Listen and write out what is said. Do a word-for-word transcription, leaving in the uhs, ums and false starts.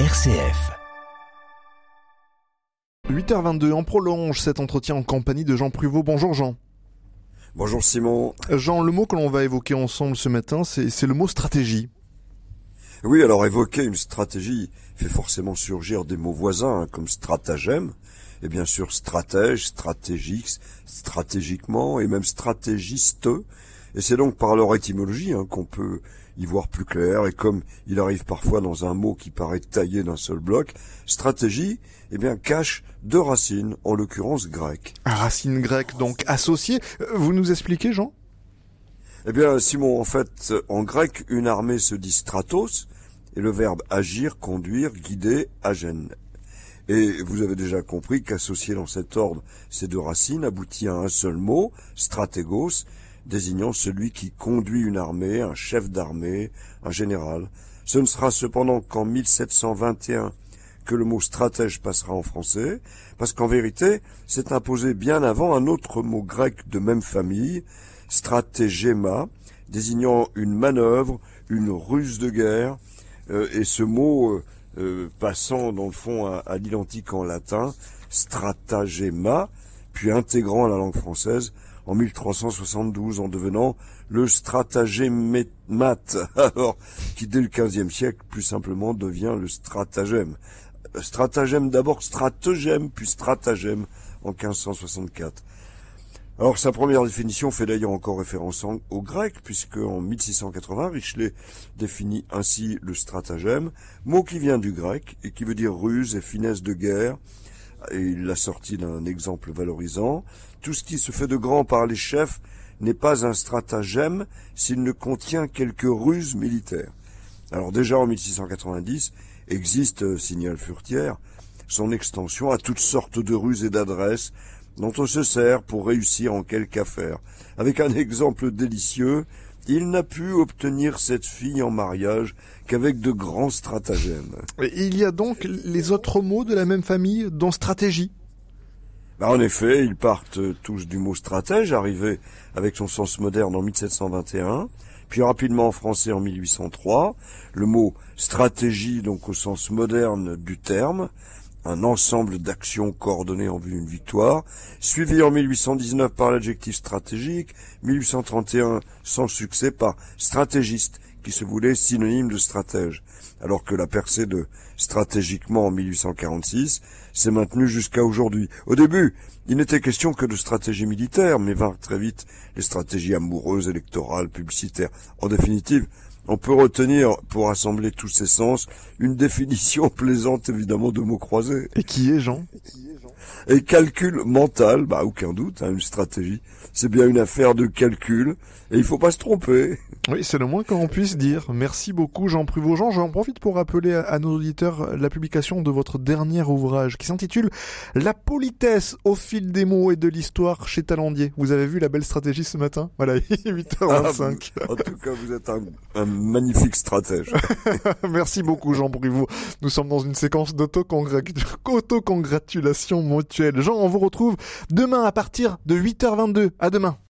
R C F. huit heures vingt-deux, on prolonge cet entretien en compagnie de Jean Pruvot. Bonjour Jean. Bonjour Simon. Jean, le mot que l'on va évoquer ensemble ce matin, c'est, c'est le mot stratégie. Oui, alors évoquer une stratégie fait forcément surgir des mots voisins, hein, comme stratagème, et bien sûr stratège, stratégique, stratégiquement, et même stratégiste. Et c'est donc par leur étymologie hein, qu'on peut y voir plus clair. Et comme il arrive parfois dans un mot qui paraît taillé d'un seul bloc, stratégie eh bien, cache deux racines, en l'occurrence grecques. Racines grecques donc associées. Vous nous expliquez, Jean ? Eh bien, Simon, en fait, en grec, une armée se dit stratos, et le verbe agir, conduire, guider, agen. Et vous avez déjà compris qu'associer dans cet ordre ces deux racines aboutit à un seul mot, stratégos, désignant celui qui conduit une armée, un chef d'armée, un général. Ce ne sera cependant qu'en mille sept cent vingt et un que le mot stratège passera en français, parce qu'en vérité, c'est imposé bien avant un autre mot grec de même famille, stratégema, désignant une manœuvre, une ruse de guerre, euh, et ce mot euh, euh, passant dans le fond à, à l'identique en latin, stratagema, puis intégrant la langue française, en mille trois cent soixante-douze, en devenant le stratagémate, alors qui dès le quinzième siècle, plus simplement, devient le stratagème. Stratagème d'abord, stratagème, puis stratagème, en quinze cent soixante-quatre. Alors, sa première définition fait d'ailleurs encore référence au grec, puisque en mille six cent quatre-vingts, Richelet définit ainsi le stratagème, mot qui vient du grec et qui veut dire ruse et finesse de guerre, et il l'a sorti d'un exemple valorisant. Tout ce qui se fait de grand par les chefs n'est pas un stratagème s'il ne contient quelques ruses militaires. Alors déjà en mille six cent quatre-vingt-dix existe, signale Furtière, son extension à toutes sortes de ruses et d'adresses dont on se sert pour réussir en quelque affaire. Avec un exemple délicieux, il n'a pu obtenir cette fille en mariage qu'avec de grands stratagèmes. Et il y a donc les autres mots de la même famille, dont stratégie. Bah en effet, ils partent tous du mot stratège, arrivé avec son sens moderne en mille sept cent vingt et un, puis rapidement en français en mille huit cent trois. Le mot stratégie, donc au sens moderne du terme, un ensemble d'actions coordonnées en vue d'une victoire, suivi en mille huit cent dix-neuf par l'adjectif stratégique, mille huit cent trente et un sans succès par stratégiste, qui se voulait synonyme de stratège, alors que la percée de stratégiquement en mille huit cent quarante-six s'est maintenue jusqu'à aujourd'hui. Au début, il n'était question que de stratégie militaire, mais vinrent très vite les stratégies amoureuses, électorales, publicitaires. En définitive, on peut retenir, pour assembler tous ces sens, une définition plaisante évidemment de mots croisés. Et qui est Jean ? Et calcul mental, bah aucun doute, hein, une stratégie, c'est bien une affaire de calcul, et il faut pas se tromper. Oui, c'est le moins que l'on puisse dire. Merci beaucoup Jean Pruvot. Jean, j'en profite pour rappeler à nos auditeurs la publication de votre dernier ouvrage qui s'intitule « La politesse au fil des mots et de l'histoire » chez Talandier. Vous avez vu la belle stratégie ce matin ? Voilà, huit heures vingt-cinq. Ah, en tout cas, vous êtes un, un magnifique stratège. Merci beaucoup Jean Pruvot. Nous sommes dans une séquence d'autocongratulation. Jean, on vous retrouve demain à partir de huit heures vingt-deux. À demain.